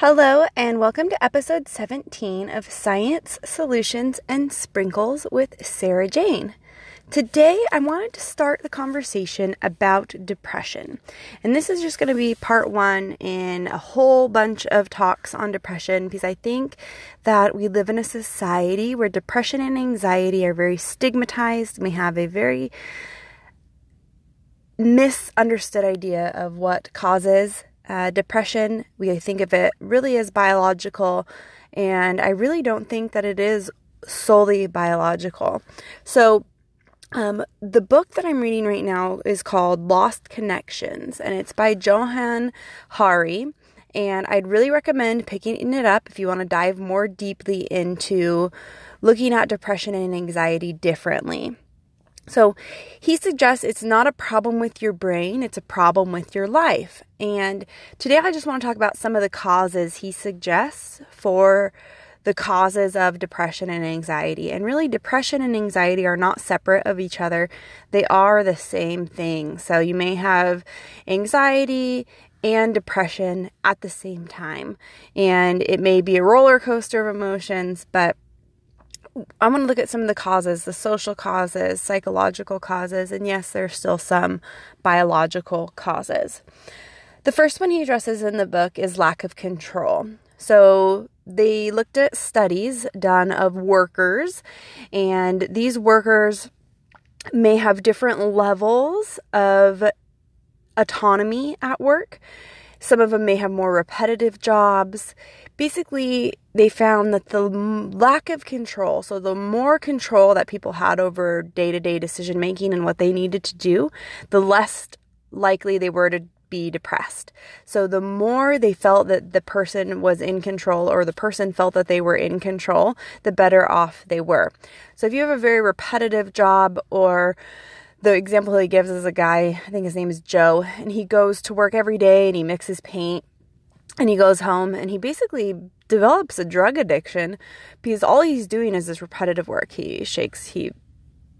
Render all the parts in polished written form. Hello and welcome to episode 17 of Science, Solutions, and Sprinkles with Sarah Jane. Today I wanted to start the conversation about depression. And this is just going to be part one in a whole bunch of talks on depression because I think that we live in a society where depression and anxiety are very stigmatized. We have a very misunderstood idea of what causes depression. We think of it really as biological, and I really don't think that it is solely biological. So the book that I'm reading right now is called Lost Connections, and it's by Johan Hari, and I'd really recommend picking it up if you want to dive more deeply into looking at depression and anxiety differently. So he suggests it's not a problem with your brain, it's a problem with your life. And today I just want to talk about some of the causes he suggests for the causes of depression and anxiety. And really, depression and anxiety are not separate of each other. They are the same thing. So you may have anxiety and depression at the same time. And it may be a roller coaster of emotions, but I want to look at some of the causes, the social causes, psychological causes, and yes, there's still some biological causes. The first one he addresses in the book is lack of control. So they looked at studies done of workers, and these workers may have different levels of autonomy at work. Some of them may have more repetitive jobs. Basically, they found that the lack of control, so the more control that people had over day-to-day decision-making and what they needed to do, the less likely they were to be depressed. So the more they felt that the person was in control, or the person felt that they were in control, the better off they were. So if you have a very repetitive job, or the example he gives is a guy, I think his name is Joe, and he goes to work every day and he mixes paint and he goes home and he basically develops a drug addiction because all he's doing is this repetitive work. He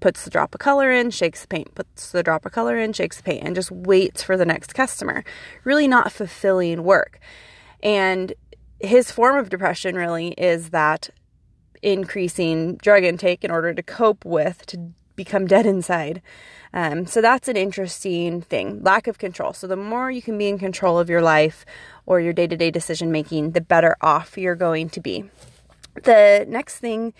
puts the drop of color in, shakes the paint, puts the drop of color in, shakes the paint, and just waits for the next customer. Really not fulfilling work. And his form of depression really is that increasing drug intake in order to cope with, to become dead inside. So that's an interesting thing. Lack of control. So the more you can be in control of your life or your day-to-day decision making, the better off you're going to be. The next thing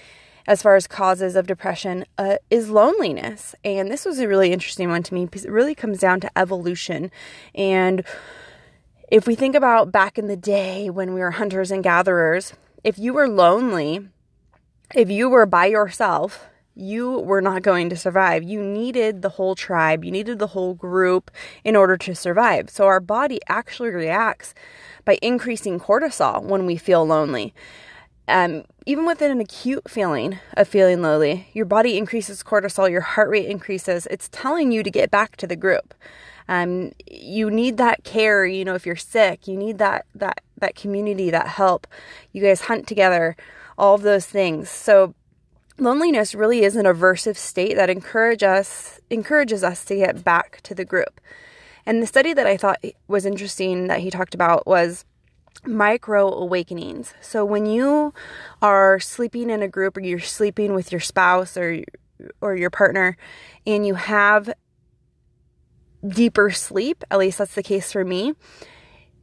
as far as causes of depression is loneliness. And this was a really interesting one to me because it really comes down to evolution. And if we think about back in the day when we were hunters and gatherers, if you were lonely, if you were by yourself, you were not going to survive. You needed the whole tribe. You needed the whole group in order to survive. So our body actually reacts by increasing cortisol when we feel lonely. Even within an acute feeling of feeling lonely, your body increases cortisol, your heart rate increases. It's telling you to get back to the group. You need that care. You know, if you're sick, you need that community, that help. You guys hunt together, all of those things. So loneliness really is an aversive state that encourages us to get back to the group. And the study that I thought was interesting that he talked about was micro awakenings. So when you are sleeping in a group, or you're sleeping with your spouse or your partner, and you have deeper sleep, at least that's the case for me,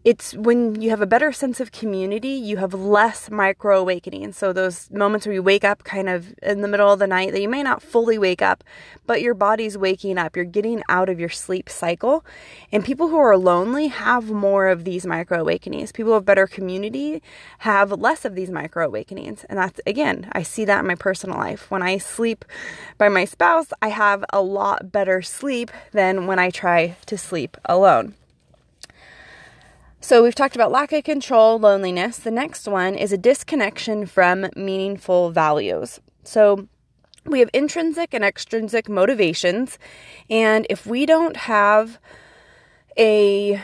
it's when you have a better sense of community, you have less micro awakenings. So those moments where you wake up kind of in the middle of the night that you may not fully wake up, but your body's waking up, you're getting out of your sleep cycle. And people who are lonely have more of these micro awakenings. People who have better community have less of these micro awakenings. And that's, again, I see that in my personal life. When I sleep by my spouse, I have a lot better sleep than when I try to sleep alone. So we've talked about lack of control, loneliness. The next one is a disconnection from meaningful values. So we have intrinsic and extrinsic motivations. And if we don't have a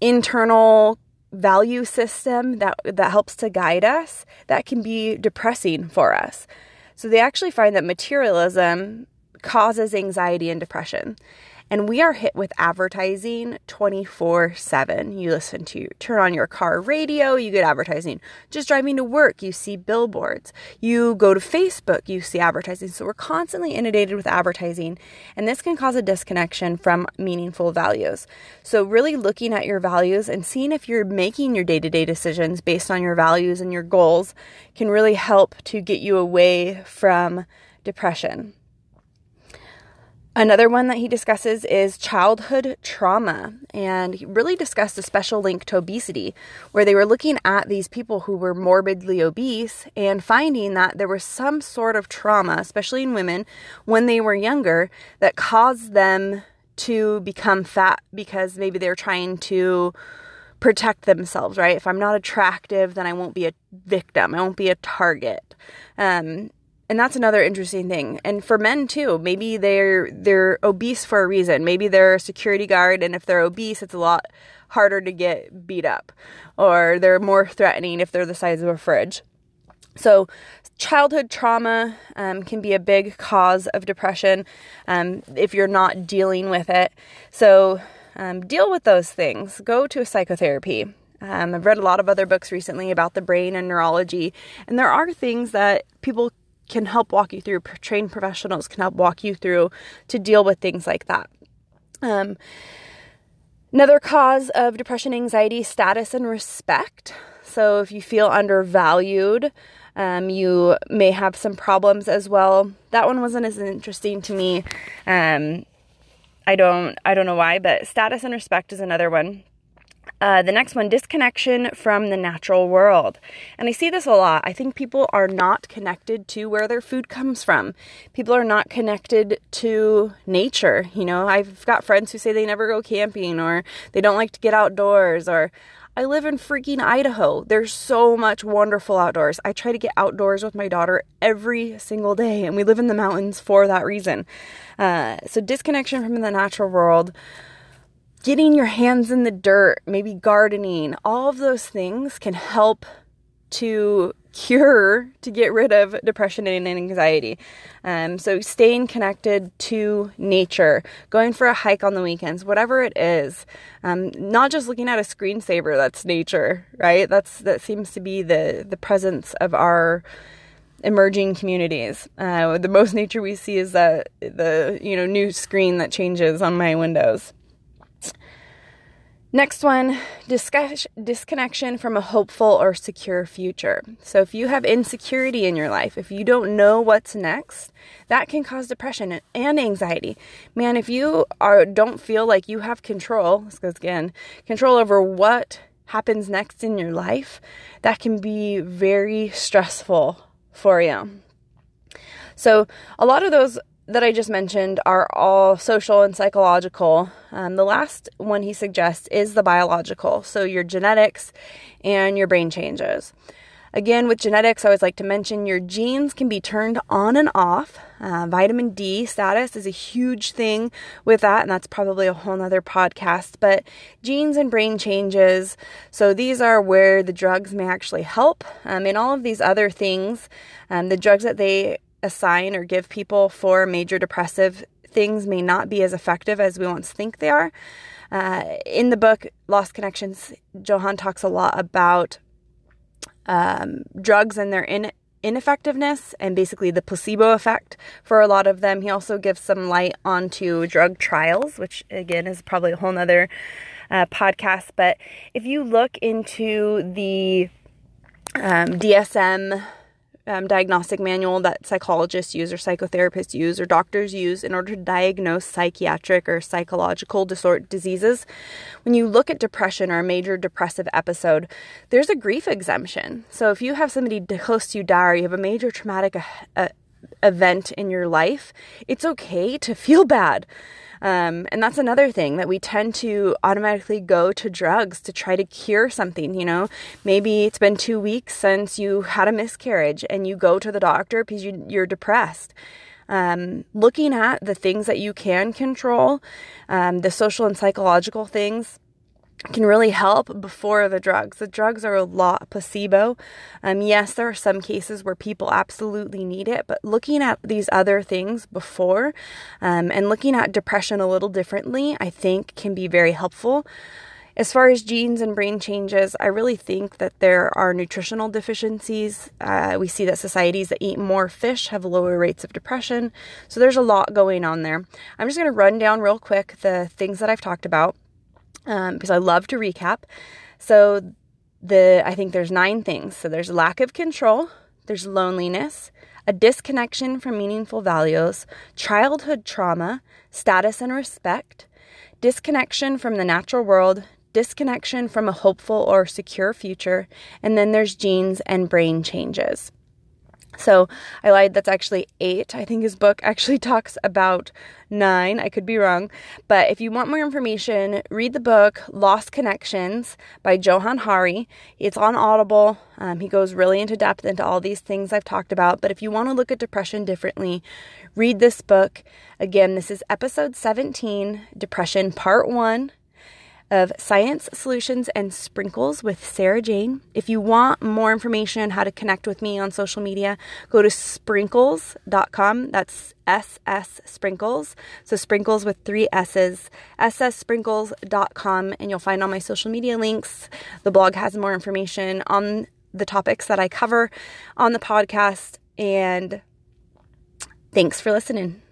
internal value system that helps to guide us, that can be depressing for us. So they actually find that materialism causes anxiety and depression. And we are hit with advertising 24/7. You listen to, turn on your car radio, you get advertising. Just driving to work, you see billboards. You go to Facebook, you see advertising. So we're constantly inundated with advertising, and this can cause a disconnection from meaningful values. So really looking at your values and seeing if you're making your day-to-day decisions based on your values and your goals can really help to get you away from depression. Another one that he discusses is childhood trauma, and he really discussed a special link to obesity, where they were looking at these people who were morbidly obese and finding that there was some sort of trauma, especially in women, when they were younger that caused them to become fat because maybe they're trying to protect themselves, right? If I'm not attractive, then I won't be a victim. I won't be a target. And that's another interesting thing. And for men too, maybe they're obese for a reason. Maybe they're a security guard, and if they're obese, it's a lot harder to get beat up, or they're more threatening if they're the size of a fridge. So childhood trauma can be a big cause of depression if you're not dealing with it. So deal with those things. Go to a psychotherapy. I've read a lot of other books recently about the brain and neurology, and there are things that people can help walk you through, trained professionals can help walk you through to deal with things like that. Another cause of depression, anxiety, status, and respect. So if you feel undervalued, you may have some problems as well. That one wasn't as interesting to me. I don't know why, but status and respect is another one. The next one, disconnection from the natural world. And I see this a lot. I think people are not connected to where their food comes from. People are not connected to nature. You know, I've got friends who say they never go camping, or they don't like to get outdoors, or I live in freaking Idaho. There's so much wonderful outdoors. I try to get outdoors with my daughter every single day, and we live in the mountains for that reason. So disconnection from the natural world. Getting your hands in the dirt, maybe gardening, all of those things can help to cure, to get rid of depression and anxiety. So staying connected to nature, going for a hike on the weekends, whatever it is, not just looking at a screensaver that's nature, right? That seems to be the presence of our emerging communities. The most nature we see is the new screen that changes on my windows. Next one, disconnection from a hopeful or secure future. So if you have insecurity in your life, if you don't know what's next, that can cause depression and anxiety. Man, if you don't feel like you have control, this goes again, control over what happens next in your life, that can be very stressful for you. So a lot of those that I just mentioned are all social and psychological. The last one he suggests is the biological. So your genetics and your brain changes. Again, with genetics, I always like to mention your genes can be turned on and off. Vitamin D status is a huge thing with that, and that's probably a whole nother podcast. But genes and brain changes. So these are where the drugs may actually help. And all of these other things, the drugs that they assign or give people for major depressive things may not be as effective as we once think they are. In the book, Lost Connections, Johan talks a lot about drugs and their ineffectiveness and basically the placebo effect for a lot of them. He also gives some light onto drug trials, which again is probably a whole nother podcast. But if you look into the DSM diagnostic manual that psychologists use or psychotherapists use or doctors use in order to diagnose psychiatric or psychological diseases. When you look at depression or a major depressive episode, there's a grief exemption. So if you have somebody close to you die, or you have a major traumatic event in your life, it's okay to feel bad. And that's another thing that we tend to automatically go to drugs to try to cure something. You know, maybe it's been 2 weeks since you had a miscarriage and you go to the doctor because you're depressed. Looking at the things that you can control, the social and psychological things, can really help before the drugs. The drugs are a lot placebo. Yes, there are some cases where people absolutely need it, but looking at these other things before and looking at depression a little differently, I think can be very helpful. As far as genes and brain changes, I really think that there are nutritional deficiencies. We see that societies that eat more fish have lower rates of depression. So there's a lot going on there. I'm just going to run down real quick the things that I've talked about because I love to recap. So I think there's 9 things. So there's lack of control, there's loneliness, a disconnection from meaningful values, childhood trauma, status and respect, disconnection from the natural world, disconnection from a hopeful or secure future, and then there's genes and brain changes. So I lied, that's actually 8. I think his book actually talks about 9. I could be wrong. But if you want more information, read the book Lost Connections by Johan Hari. It's on Audible. He goes really into depth into all these things I've talked about. But if you want to look at depression differently, read this book. Again, this is episode 17, Depression Part 1. Of Science, Solutions, and Sprinkles with Sarah Jane. If you want more information on how to connect with me on social media, go to sprinkles.com. That's SS Sprinkles. So Sprinkles with 3 S's. SSSprinkles.com, and you'll find all my social media links. The blog has more information on the topics that I cover on the podcast. And thanks for listening.